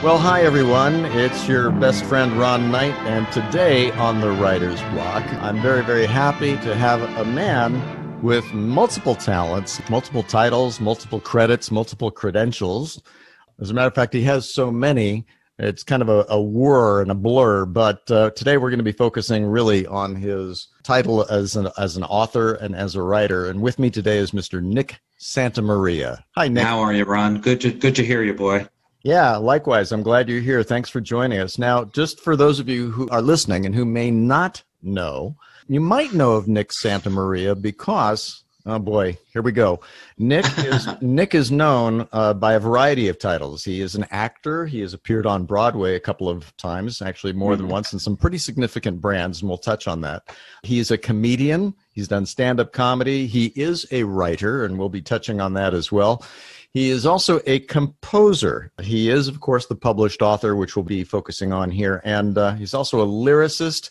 Well, hi, everyone. It's your best friend, Ron Knight, and today on The Writer's Block, I'm very, very happy to have a man with multiple talents, multiple titles, multiple credits, multiple credentials. As a matter of fact, he has so many, it's kind of a whir and a blur, but today we're going to be focusing really on his title as an author and as a writer. And with me today is Mr. Nick Santa Maria. Hi, Nick. How are you, Ron? Good to hear you, boy. Yeah, likewise. I'm glad you're here. Thanks for joining us. Now, just for those of you who are listening and who may not know, you might know of Nick Santa Maria because, oh boy, here we go. Nick is known by a variety of titles. He is an actor. He has appeared on Broadway a couple of times, actually more than once, in some pretty significant brands, and we'll touch on that. He is a comedian. He's done stand-up comedy. He is a writer, and we'll be touching on that as well. He is also a composer. He is, of course, the published author, which we'll be focusing on here. And he's also a lyricist,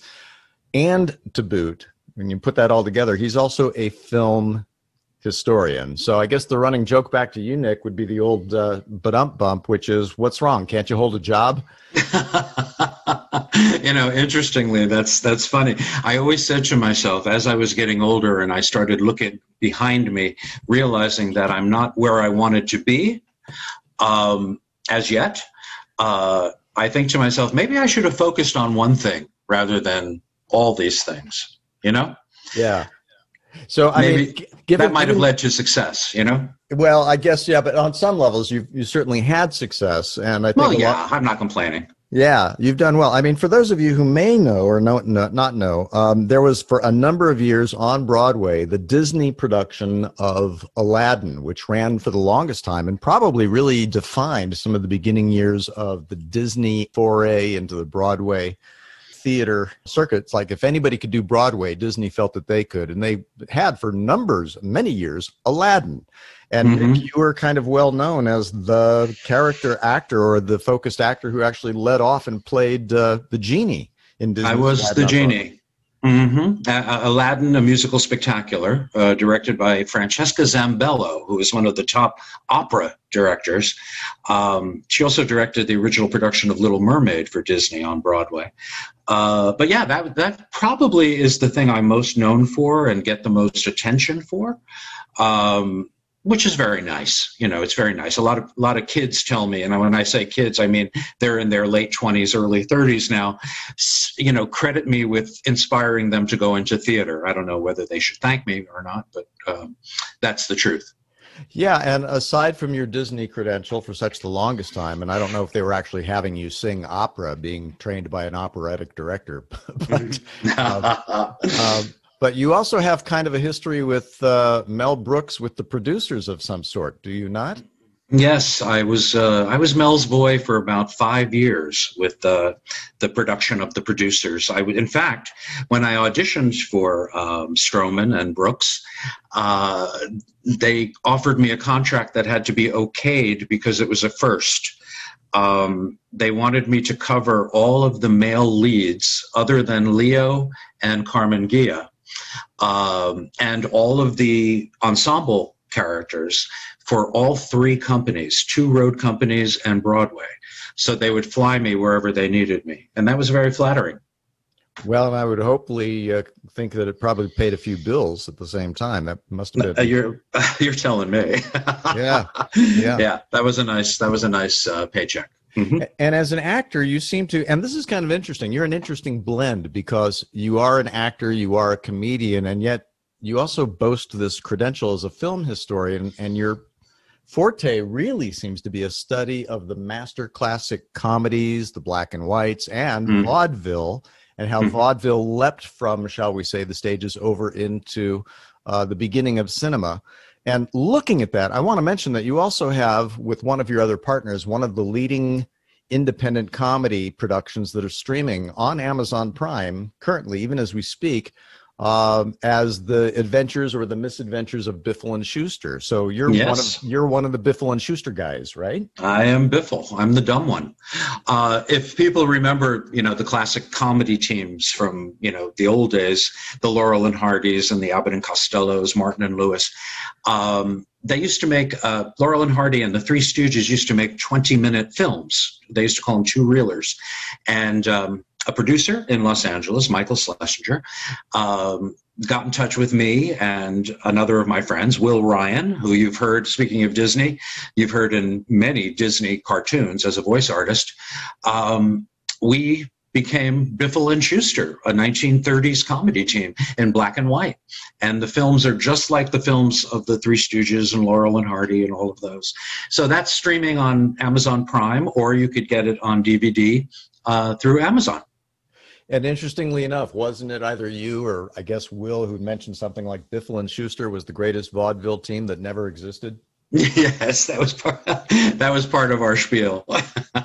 and to boot, when you put that all together, he's also a film historian. So I guess the running joke back to you, Nick, would be the old ba-dump bump, which is, what's wrong? Can't you hold a job? You know, interestingly, that's funny. I always said to myself, as I was getting older and I started looking behind me, realizing that I'm not where I wanted to be as yet, I think to myself, maybe I should have focused on one thing rather than all these things, you know? Yeah. So I mean, that might have led to success, you know? Well, I guess, yeah, but on some levels, you certainly had success. And I think, well, yeah, I'm not complaining. Yeah, you've done well. I mean, for those of you who may know or not know, there was for a number of years on Broadway the Disney production of Aladdin, which ran for the longest time and probably really defined some of the beginning years of the Disney foray into the Broadway theater circuits. Like, if anybody could do Broadway, Disney felt that they could, and they had for many years Aladdin. And you were kind of well known as the character actor, or the focused actor, who actually led off and played the genie in Disney. I was the genie. Aladdin, a musical spectacular, directed by Francesca Zambello, who is one of the top opera directors. She also directed the original production of Little Mermaid for Disney on Broadway. But yeah, that probably is the thing I'm most known for and get the most attention for. Which is very nice. You know, it's very nice. A lot of kids tell me, and when I say kids, I mean, they're in their late 20s, early 30s now, you know, credit me with inspiring them to go into theater. I don't know whether they should thank me or not, but that's the truth. Yeah, and aside from your Disney credential for such the longest time, and I don't know if they were actually having you sing opera, being trained by an operatic director, but but you also have kind of a history with Mel Brooks, with The Producers of some sort, do you not? Yes, I was Mel's boy for about 5 years with the production of The Producers. In fact, when I auditioned for Stroman and Brooks, they offered me a contract that had to be okayed because it was a first. They wanted me to cover all of the male leads other than Leo and Carmen Ghia. And all of the ensemble characters for all three companies, two road companies and Broadway. So they would fly me wherever they needed me. And that was very flattering. Well, and I would hopefully think that it probably paid a few bills at the same time. That must have been. You're telling me. Yeah. That was a nice paycheck. And as an actor, you seem to, and this is kind of interesting, you're an interesting blend because you are an actor, you are a comedian, and yet you also boast this credential as a film historian, and your forte really seems to be a study of the master classic comedies, the black and whites, and vaudeville, and how vaudeville leapt from, shall we say, the stages over into the beginning of cinema. And looking at that, I want to mention that you also have, with one of your other partners, one of the leading independent comedy productions that are streaming on Amazon Prime currently, even as we speak, as the adventures or the misadventures of Biffle and Schuster. So you're one of the Biffle and Schuster guys, right? I am Biffle. I'm the dumb one. If people remember, the classic comedy teams from, the old days, the Laurel and Hardys and the Abbott and Costellos, Martin and Lewis, they used to make, Laurel and Hardy and the Three Stooges used to make 20-minute films. They used to call them two-reelers. And a producer in Los Angeles, Michael Schlesinger, got in touch with me and another of my friends, Will Ryan, who you've heard, speaking of Disney, you've heard in many Disney cartoons as a voice artist. We became Biffle and Schuster, a 1930s comedy team in black and white. And the films are just like the films of the Three Stooges and Laurel and Hardy and all of those. So that's streaming on Amazon Prime, or you could get it on DVD through Amazon. And interestingly enough, wasn't it either you or I guess Will who mentioned something like Biffle and Schuster was the greatest vaudeville team that never existed? Yes, that was part of our spiel.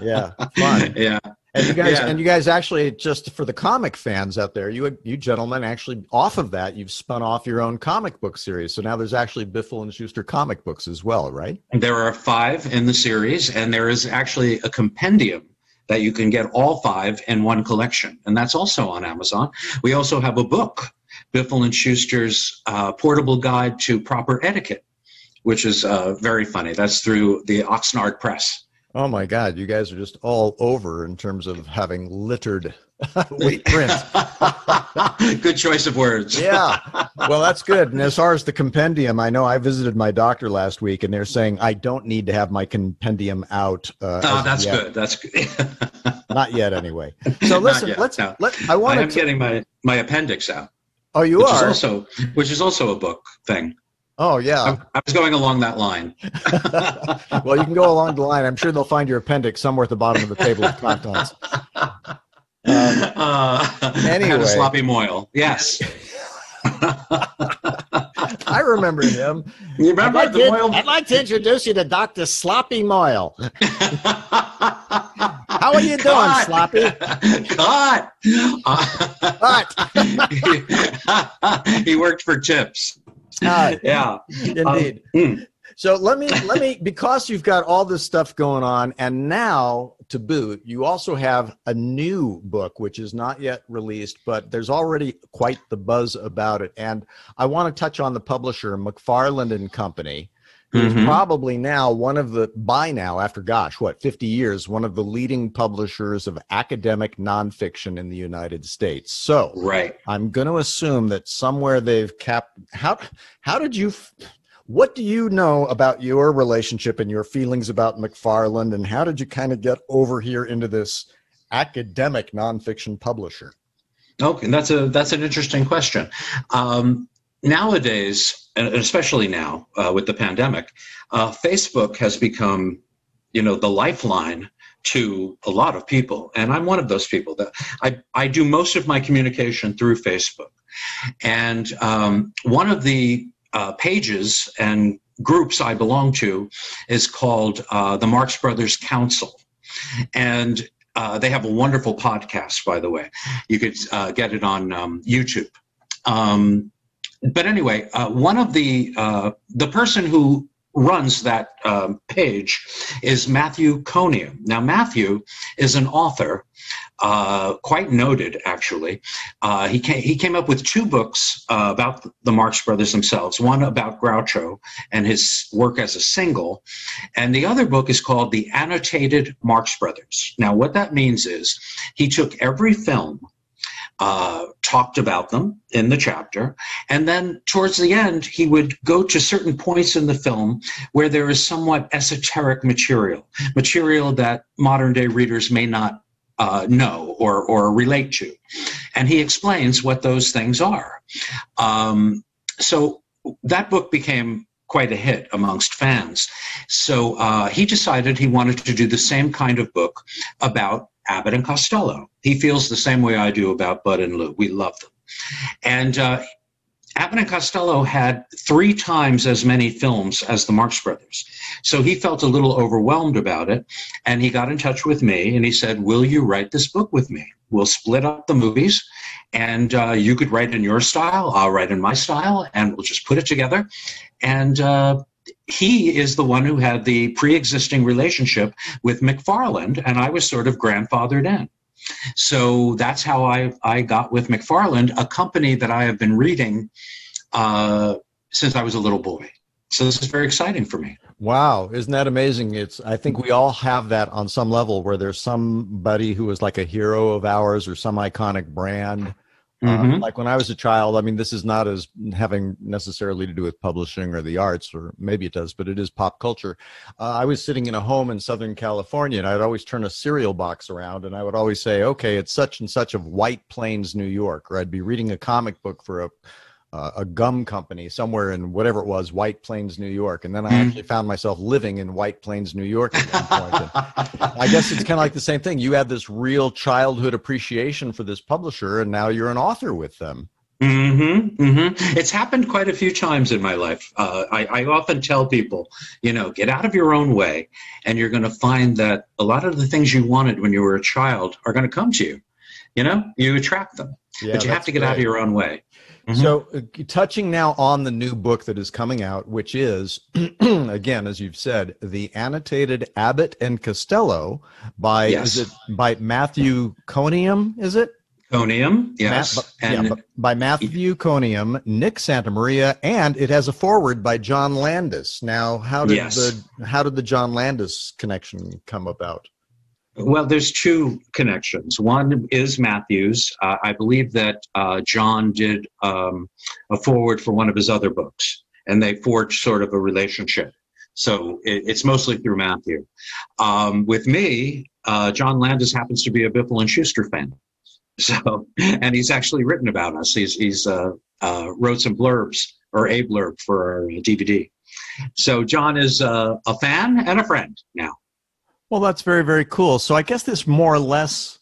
Yeah, fun. Yeah. And you guys actually, just for the comic fans out there, you gentlemen actually, off of that, you've spun off your own comic book series. So now there's actually Biffle and Schuster comic books as well, right? There are 5 in the series, and there is actually a compendium that you can get all 5 in one collection. And that's also on Amazon. We also have a book, Biffle and Schuster's Portable Guide to Proper Etiquette, which is very funny. That's through the Oxnard Press. Oh my God, you guys are just all over in terms of having littered with prints. Good choice of words. Yeah. Well, that's good. And as far as the compendium, I know I visited my doctor last week and they're saying I don't need to have my compendium out. That's good. That's good. Not yet anyway. So listen, I am getting my appendix out. Oh, you are? Which is also a book thing. Oh, yeah. I was going along that line. Well, you can go along the line. I'm sure they'll find your appendix somewhere at the bottom of the table of contents. Anyway. I had a sloppy moil. Yes. I remember him. You remember I'd like to introduce you to Dr. Sloppy Moyle. How are you doing, Sloppy? Cut. He worked for tips. Yeah, indeed. So let me, because you've got all this stuff going on, and now to boot, you also have a new book, which is not yet released, but there's already quite the buzz about it. And I want to touch on the publisher, McFarland and Company, who's probably now after 50 years, one of the leading publishers of academic nonfiction in the United States. So right. I'm going to assume that somewhere they've capped. What do you know about your relationship and your feelings about McFarland, and how did you kind of get over here into this academic nonfiction publisher? Okay. That's an interesting question. Nowadays, and especially now with the pandemic, Facebook has become, the lifeline to a lot of people. And I'm one of those people that I do most of my communication through Facebook. And one of the pages and groups I belong to is called the Marx Brothers Council. And they have a wonderful podcast, by the way. You could get it on YouTube. But anyway, one of the person who runs that page is Matthew Coniam. Now, Matthew is an author, quite noted, actually. He came up with 2 books about the Marx Brothers themselves, one about Groucho and his work as a single, and the other book is called The Annotated Marx Brothers. Now, what that means is he took every film, talked about them in the chapter, and then towards the end he would go to certain points in the film where there is somewhat esoteric material that modern day readers may not know or relate to, and he explains what those things are. So that book became quite a hit amongst fans, so he decided he wanted to do the same kind of book about Abbott and Costello. He feels the same way I do about Bud and Lou. We love them. And Abbott and Costello had 3 times as many films as the Marx Brothers. So he felt a little overwhelmed about it, and he got in touch with me, and he said, will you write this book with me? We'll split up the movies, And you could write in your style, I'll write in my style, and we'll just put it together. And he is the one who had the pre-existing relationship with McFarland, and I was sort of grandfathered in. So that's how I got with McFarland, a company that I have been reading since I was a little boy. So this is very exciting for me. Wow. Isn't that amazing? I think we all have that on some level where there's somebody who is like a hero of ours or some iconic brand. Mm-hmm. Like when I was a child, I mean, this is not as having necessarily to do with publishing or the arts, or maybe it does, but it is pop culture. I was sitting in a home in Southern California, and I'd always turn a cereal box around, and I would always say, okay, it's such and such of White Plains, New York, or I'd be reading a comic book for a gum company somewhere in whatever it was, White Plains, New York. And then I actually found myself living in White Plains, New York at some point. I guess it's kind of like the same thing. You have this real childhood appreciation for this publisher, and now you're an author with them. Mm-hmm, mm-hmm. It's happened quite a few times in my life. I often tell people, you know, get out of your own way, and you're going to find that a lot of the things you wanted when you were a child are going to come to you. You know, you attract them, yeah, but you have to get out of your own way. Mm-hmm. So touching now on the new book that is coming out, which is, again, as you've said, The Annotated Abbott and Costello by, by Matthew Coniam, is it? Coniam, yes. By Matthew Coniam, Nick Santa Maria, and it has a foreword by John Landis. Now, how did the John Landis connection come about? Well, there's two connections. One is Matthew's. I believe that John did a foreword for one of his other books, and they forged sort of a relationship. So it's mostly through Matthew. With me, John Landis happens to be a Biffle and Schuster fan. So, and he's actually written about us. He's wrote some blurbs, or a blurb for our DVD. So John is a fan and a friend now. Well, that's very, very cool. So I guess this more or less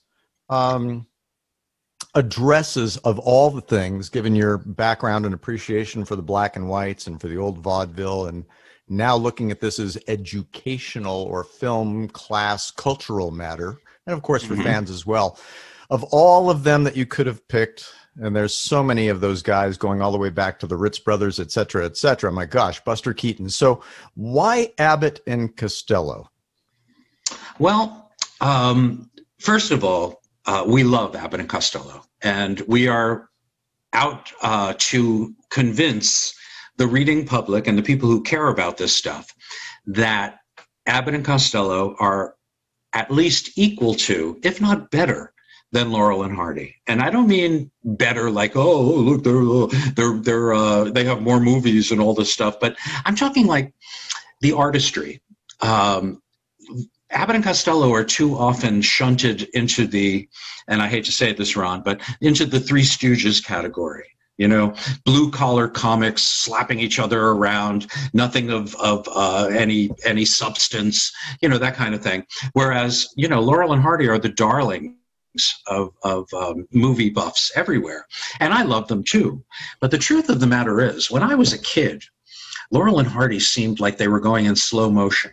addresses, of all the things, given your background and appreciation for the black and whites and for the old vaudeville, and now looking at this as educational or film class cultural matter, and of course for fans as well, of all of them that you could have picked, and there's so many of those guys going all the way back to the Ritz Brothers, et cetera, et cetera. My gosh, Buster Keaton. So why Abbott and Costello? Well, first of all, we love Abbott and Costello, and we are out to convince the reading public and the people who care about this stuff that Abbott and Costello are at least equal to, if not better, than Laurel and Hardy. And I don't mean better like, oh, look, they have more movies and all this stuff, but I'm talking like the artistry. Abbott and Costello are too often shunted into the, and I hate to say this, Ron, but into the Three Stooges category, you know, blue-collar comics slapping each other around, nothing of any substance, you know, that kind of thing. Whereas, you know, Laurel and Hardy are the darlings of movie buffs everywhere. And I love them too. But the truth of the matter is, when I was a kid, Laurel and Hardy seemed like they were going in slow motion,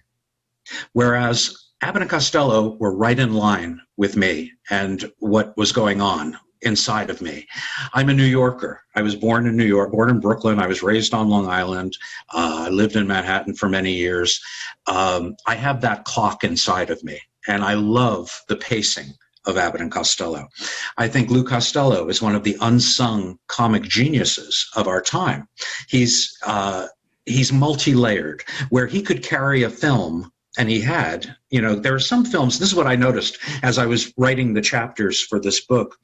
whereas Abbott and Costello were right in line with me and what was going on inside of me. I'm a New Yorker. I was born in New York, born in Brooklyn. I was raised on Long Island. I lived in Manhattan for many years. I have that clock inside of me, and I love the pacing of Abbott and Costello. I think Lou Costello is one of the unsung comic geniuses of our time. He's multi-layered, where he could carry a film. And he had, you know, there are some films, this is what I noticed as I was writing the chapters for this book,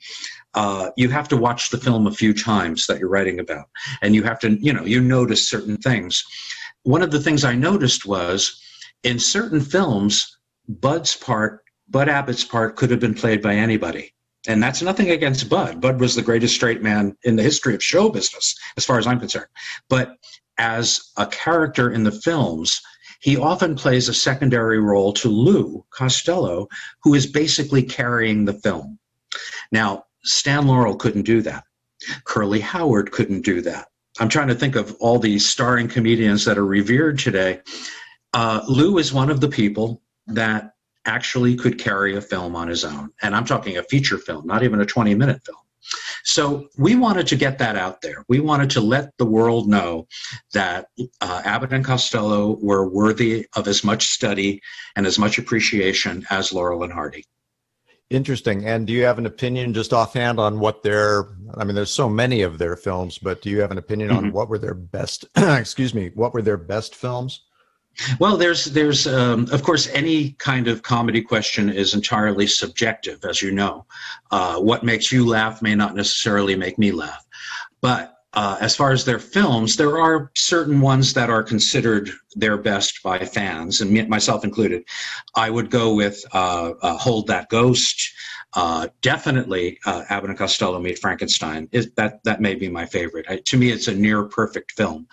you have to watch the film a few times that you're writing about. And you have to, you know, you notice certain things. One of the things I noticed was, in certain films, Bud Abbott's part could have been played by anybody. And that's nothing against Bud. Bud was the greatest straight man in the history of show business, as far as I'm concerned. But as a character in the films, he often plays a secondary role to Lou Costello, who is basically carrying the film. Now, Stan Laurel couldn't do that. Curly Howard couldn't do that. I'm trying to think of all the starring comedians that are revered today. Lou is one of the people that actually could carry a film on his own. And I'm talking a feature film, not even a 20-minute film. So we wanted to get that out there. We wanted to let the world know that Abbott and Costello were worthy of as much study and as much appreciation as Laurel and Hardy. Interesting. And do you have an opinion just offhand on what their, I mean, there's so many of their films, but do you have an opinion on what were their best, excuse me, what were their best films? Well, there's of course, any kind of comedy question is entirely subjective, as you know. What makes you laugh may not necessarily make me laugh. But as far as their films, there are certain ones that are considered their best by fans, and myself included. I would go with Hold That Ghost. Definitely Abbott and Costello Meet Frankenstein. That may be my favorite. To me, it's a near perfect film.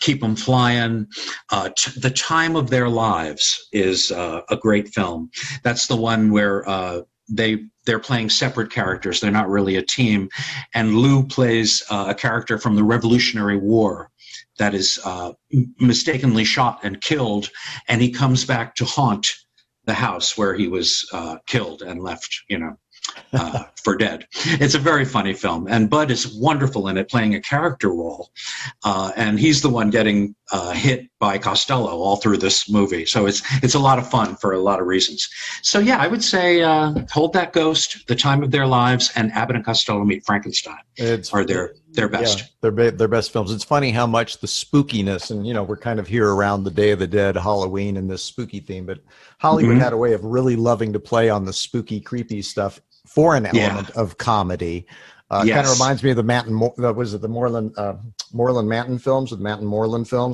Keep Them Flying. The Time of Their Lives is a great film. That's the one where they're playing separate characters. They're not really a team. And Lou plays a character from the Revolutionary War that is mistakenly shot and killed, and he comes back to haunt the house where he was killed and left, for dead. It's a very funny film, and Bud is wonderful in it, playing a character role, and he's the one getting hit by Costello all through this movie. So it's a lot of fun for a lot of reasons. So yeah, I would say Hold That Ghost, The Time of Their Lives, and Abbott and Costello Meet Frankenstein are their best. Yeah, their best films. It's funny how much the spookiness, and we're kind of here around the Day of the Dead, Halloween, and this spooky theme, but Hollywood had a way of really loving to play on the spooky, creepy stuff for an element of comedy. Kind of reminds me of the Mantan Moreland films.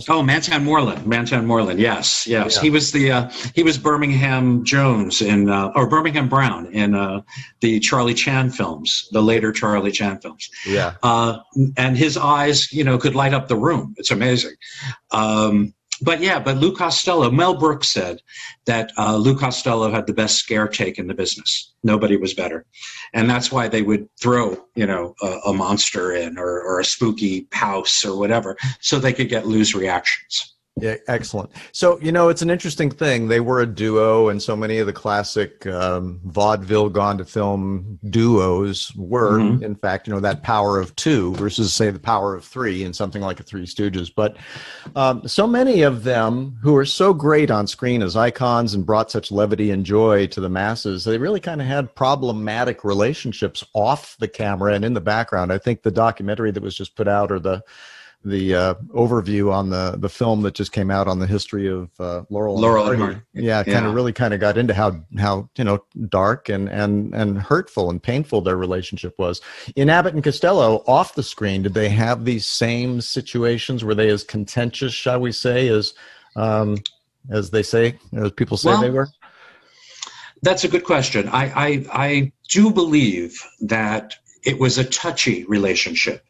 Oh, Mantan Moreland. Yes. Yeah. He was he was Birmingham Jones or Birmingham Brown in the Charlie Chan films, the later Charlie Chan films. Yeah. And his eyes, could light up the room. It's amazing. But Lou Costello, Mel Brooks said that Lou Costello had the best scare take in the business. Nobody was better. And that's why they would throw, a monster in or a spooky house or whatever, so they could get Lou's reactions. Yeah, excellent. So, it's an interesting thing. They were a duo, and so many of the classic vaudeville gone to film duos were, in fact, that power of two versus, say, the power of three in something like a Three Stooges. But so many of them who are so great on screen as icons and brought such levity and joy to the masses, they really kind of had problematic relationships off the camera and in the background. I think the documentary that was just put out, or the overview on the film that just came out on the history of Laurel and Hardy. Kind of got into how dark and hurtful and painful their relationship was. In Abbott and Costello, off the screen, did they have these same situations? Were they as contentious, shall we say, as people say they were? That's a good question. I do believe that it was a touchy relationship.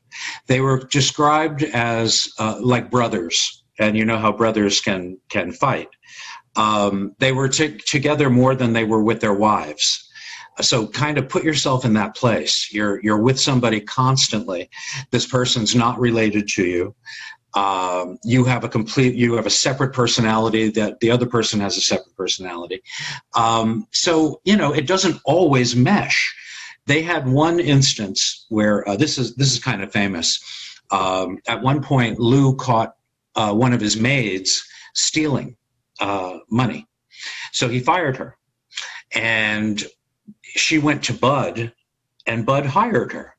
They were described as like brothers, and you know how brothers can fight. They were together more than they were with their wives. So kind of put yourself in that place. You're with somebody constantly. This person's not related to you. You have a separate personality that the other person has a separate personality. So it doesn't always mesh. They had one instance where this is kind of famous. At one point, Lou caught one of his maids stealing money, so he fired her, and she went to Bud, and Bud hired her.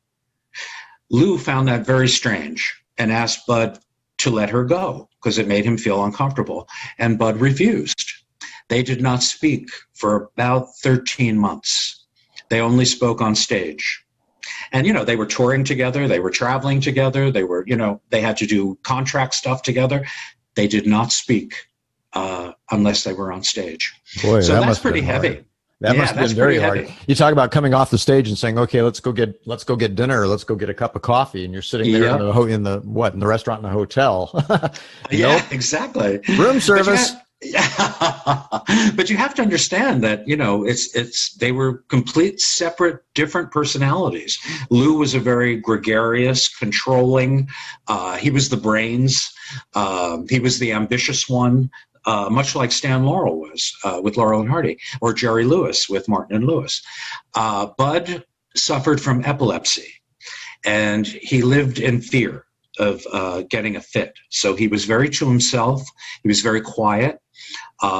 Lou found that very strange and asked Bud to let her go because it made him feel uncomfortable, and Bud refused. They did not speak for about 13 months. They only spoke on stage. And, they were touring together. They were traveling together. They were, they had to do contract stuff together. They did not speak unless they were on stage. Boy, so that's pretty heavy. That must have been very hard. You talk about coming off the stage and saying, okay, let's go get dinner, or let's go get a cup of coffee, and you're sitting there in the restaurant in the hotel. Exactly. Room service. But you have to understand that, they were complete separate, different personalities. Lou was a very gregarious, controlling, he was the brains, he was the ambitious one, much like Stan Laurel was with Laurel and Hardy, or Jerry Lewis with Martin and Lewis. Bud suffered from epilepsy, and he lived in fear of getting a fit. So he was very to himself. He was very quiet.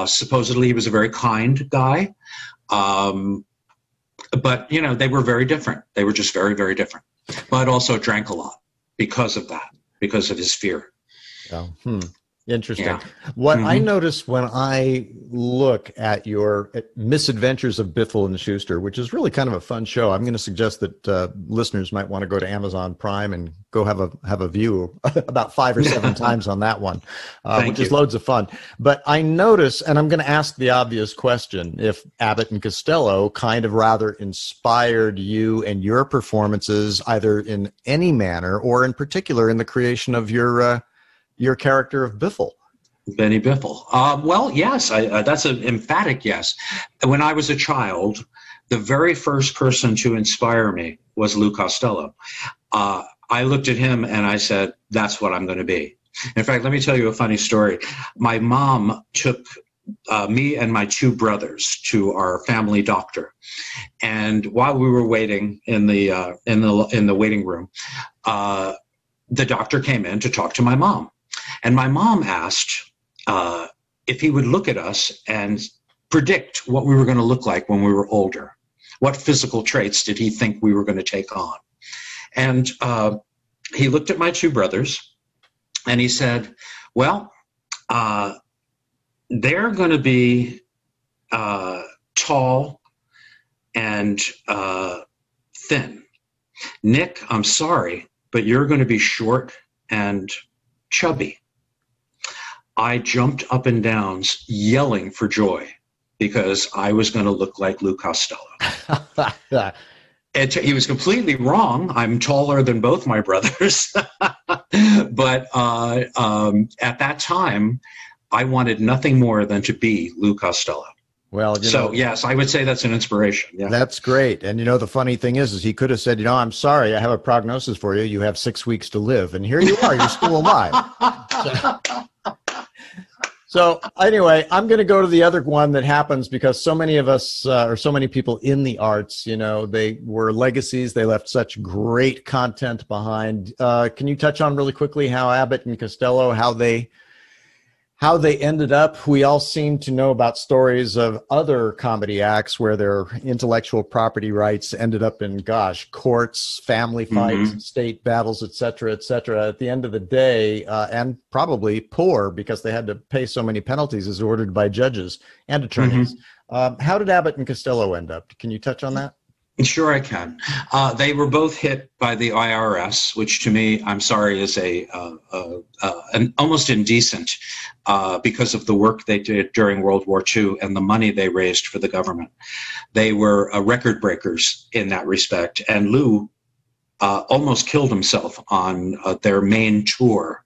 Supposedly he was a very kind guy. But, you know, they were very different. They were just very, very different. Bud also drank a lot because of that, because of his fear. Oh, interesting. Yeah. What I noticed when I look at your Misadventures of Biffle and Schuster, which is really kind of a fun show. I'm going to suggest that listeners might want to go to Amazon Prime and go have a view about 5 or 7 times on that one, which is loads of fun. But I notice, and I'm going to ask the obvious question, if Abbott and Costello kind of rather inspired you and your performances, either in any manner or in particular in the creation of your character of Biffle. Benny Biffle. Well, yes, that's an emphatic yes. When I was a child, the very first person to inspire me was Lou Costello. I looked at him and I said, that's what I'm going to be. In fact, let me tell you a funny story. My mom took me and my 2 brothers to our family doctor. And while we were waiting in the waiting room, the doctor came in to talk to my mom. And my mom asked if he would look at us and predict what we were going to look like when we were older. What physical traits did he think we were going to take on? And he looked at my 2 brothers and he said, well, they're going to be tall and thin. Nick, I'm sorry, but you're going to be short and chubby. I jumped up and down yelling for joy because I was going to look like Lou Costello. He was completely wrong. I'm taller than both my brothers. But at that time, I wanted nothing more than to be Lou Costello. Well, so yes, I would say that's an inspiration. Yeah. That's great. And you know, the funny thing is he could have said, you know, I'm sorry, I have a prognosis for you. You have 6 weeks to live. And here you are, you're still alive. So anyway, I'm going to go to the other one that happens because so many of us or so many people in the arts, you know, they were legacies. They left such great content behind. Can you touch on really quickly how Abbott and Costello, how they ended up? We all seem to know about stories of other comedy acts where their intellectual property rights ended up in, gosh, courts, family fights, state battles, et cetera, et cetera. At the end of the day, and probably poor because they had to pay so many penalties as ordered by judges and attorneys. How did Abbott and Costello end up? Can you touch on that? Sure I can. They were both hit by the IRS, which to me, I'm sorry, is an almost indecent because of the work they did during World War II and the money they raised for the government. They were record breakers in that respect. And Lou almost killed himself on their main tour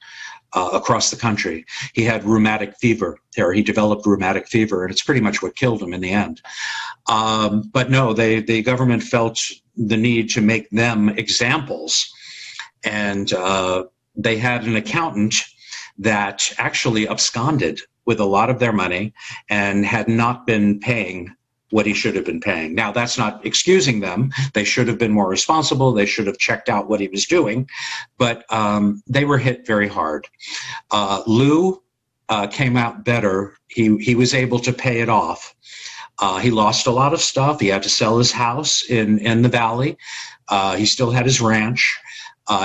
across the country. He had rheumatic fever, or he developed rheumatic fever, and it's pretty much what killed him in the end. But no, the government felt the need to make them examples, and they had an accountant that actually absconded with a lot of their money and had not been paying what he should have been paying. Now, that's not excusing them. They should have been more responsible. They should have checked out what he was doing, but they were hit very hard. Lou came out better. He was able to pay it off. He lost a lot of stuff. He had to sell his house in the valley. He still had his ranch.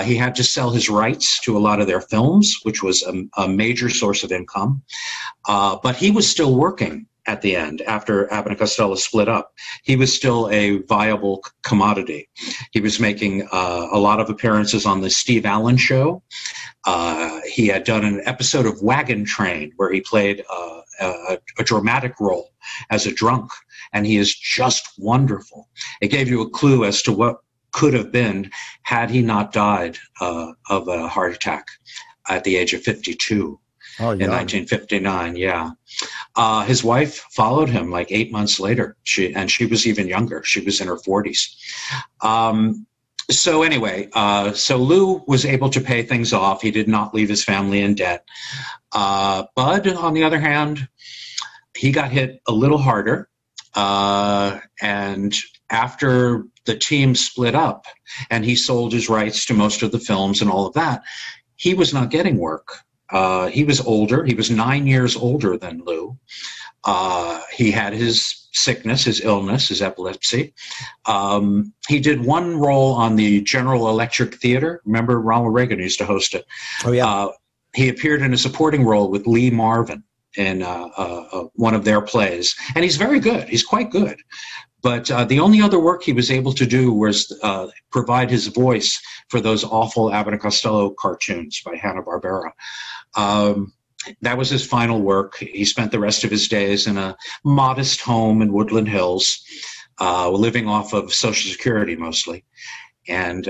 He had to sell his rights to a lot of their films, which was a major source of income. But he was still working. At the end, after Abbott and Costello split up, he was still a viable commodity. He was making a lot of appearances on the Steve Allen show. He had done an episode of Wagon Train where he played a dramatic role as a drunk, and he is just wonderful. It gave you a clue as to what could have been had he not died of a heart attack at the age of 52. Oh, in 1959, yeah. His wife followed him like 8 months later, and she was even younger. She was in her 40s. So anyway, so Lou was able to pay things off. He did not leave his family in debt. Bud, on the other hand, he got hit a little harder. And after the team split up and he sold his rights to most of the films and all of that, he was not getting work. He was older. He was 9 years older than Lou. He had his sickness, his illness, his epilepsy. He did one role on the General Electric Theater. Remember, Ronald Reagan used to host it. Oh, yeah. He appeared in a supporting role with Lee Marvin in one of their plays. And he's very good. He's quite good. But the only other work he was able to do was provide his voice for those awful Abbott and Costello cartoons by Hanna-Barbera. That was his final work. He spent the rest of his days in a modest home in Woodland Hills, living off of Social Security mostly. And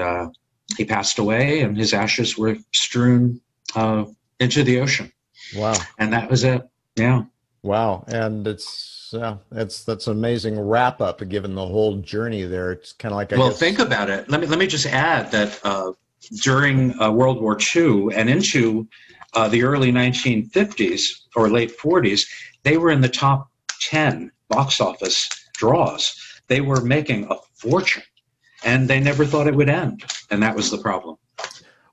he passed away, and his ashes were strewn into the ocean. Wow. And that was it. Yeah. Wow. And it's, that's an amazing wrap up given the whole journey there. It's kind of like, well, think about it. Let me just add that, during World War II and into, the early 1950s or late 40s, they were in the top 10 box office draws. They were making a fortune and they never thought it would end. And that was the problem.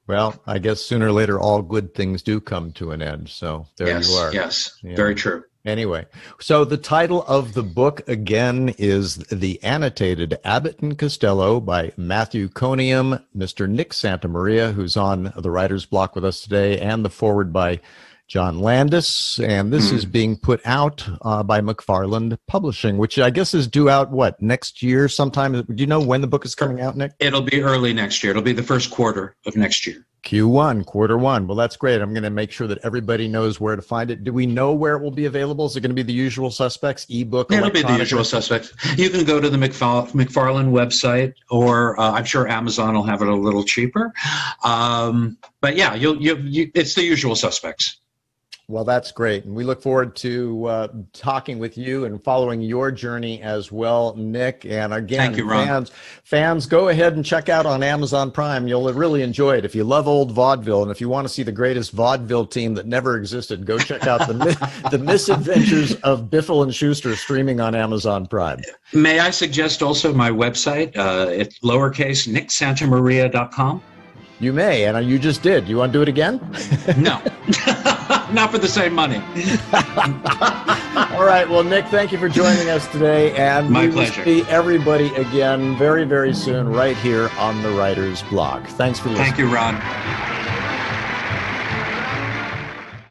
Well, I guess sooner or later, all good things do come to an end. So there you are. Yes, yeah. Very true. Anyway, so the title of the book, again, is The Annotated Abbott and Costello by Matthew Coniam, Mr. Nick Santa Maria, who's on The Writer's Block with us today, and the foreword by John Landis. And this is being put out by McFarland Publishing, which I guess is due out, what, next year sometime? Do you know when the book is coming out, Nick? It'll be early next year. It'll be the first quarter of next year. Q1, quarter one. Well, that's great. I'm going to make sure that everybody knows where to find it. Do we know where it will be available? Is it going to be the usual suspects, ebook? It'll be the usual suspects. You can go to the McFarland website, or I'm sure Amazon will have it a little cheaper. But yeah, it's the usual suspects. Well, that's great. And we look forward to talking with you and following your journey as well, Nick. And again, thank you, Ron. Fans, go ahead and check out on Amazon Prime. You'll really enjoy it. If you love old vaudeville and if you want to see the greatest vaudeville team that never existed, go check out the Misadventures of Biffle and Schuster, streaming on Amazon Prime. May I suggest also my website? It's lowercase nicksantamaria.com. You may, and you just did. You want to do it again? No. Not for the same money. All right. Well, Nick, thank you for joining us today. And my pleasure. We will see everybody again very, very soon right here on The Writer's Block. Thanks for listening. Thank you, Ron.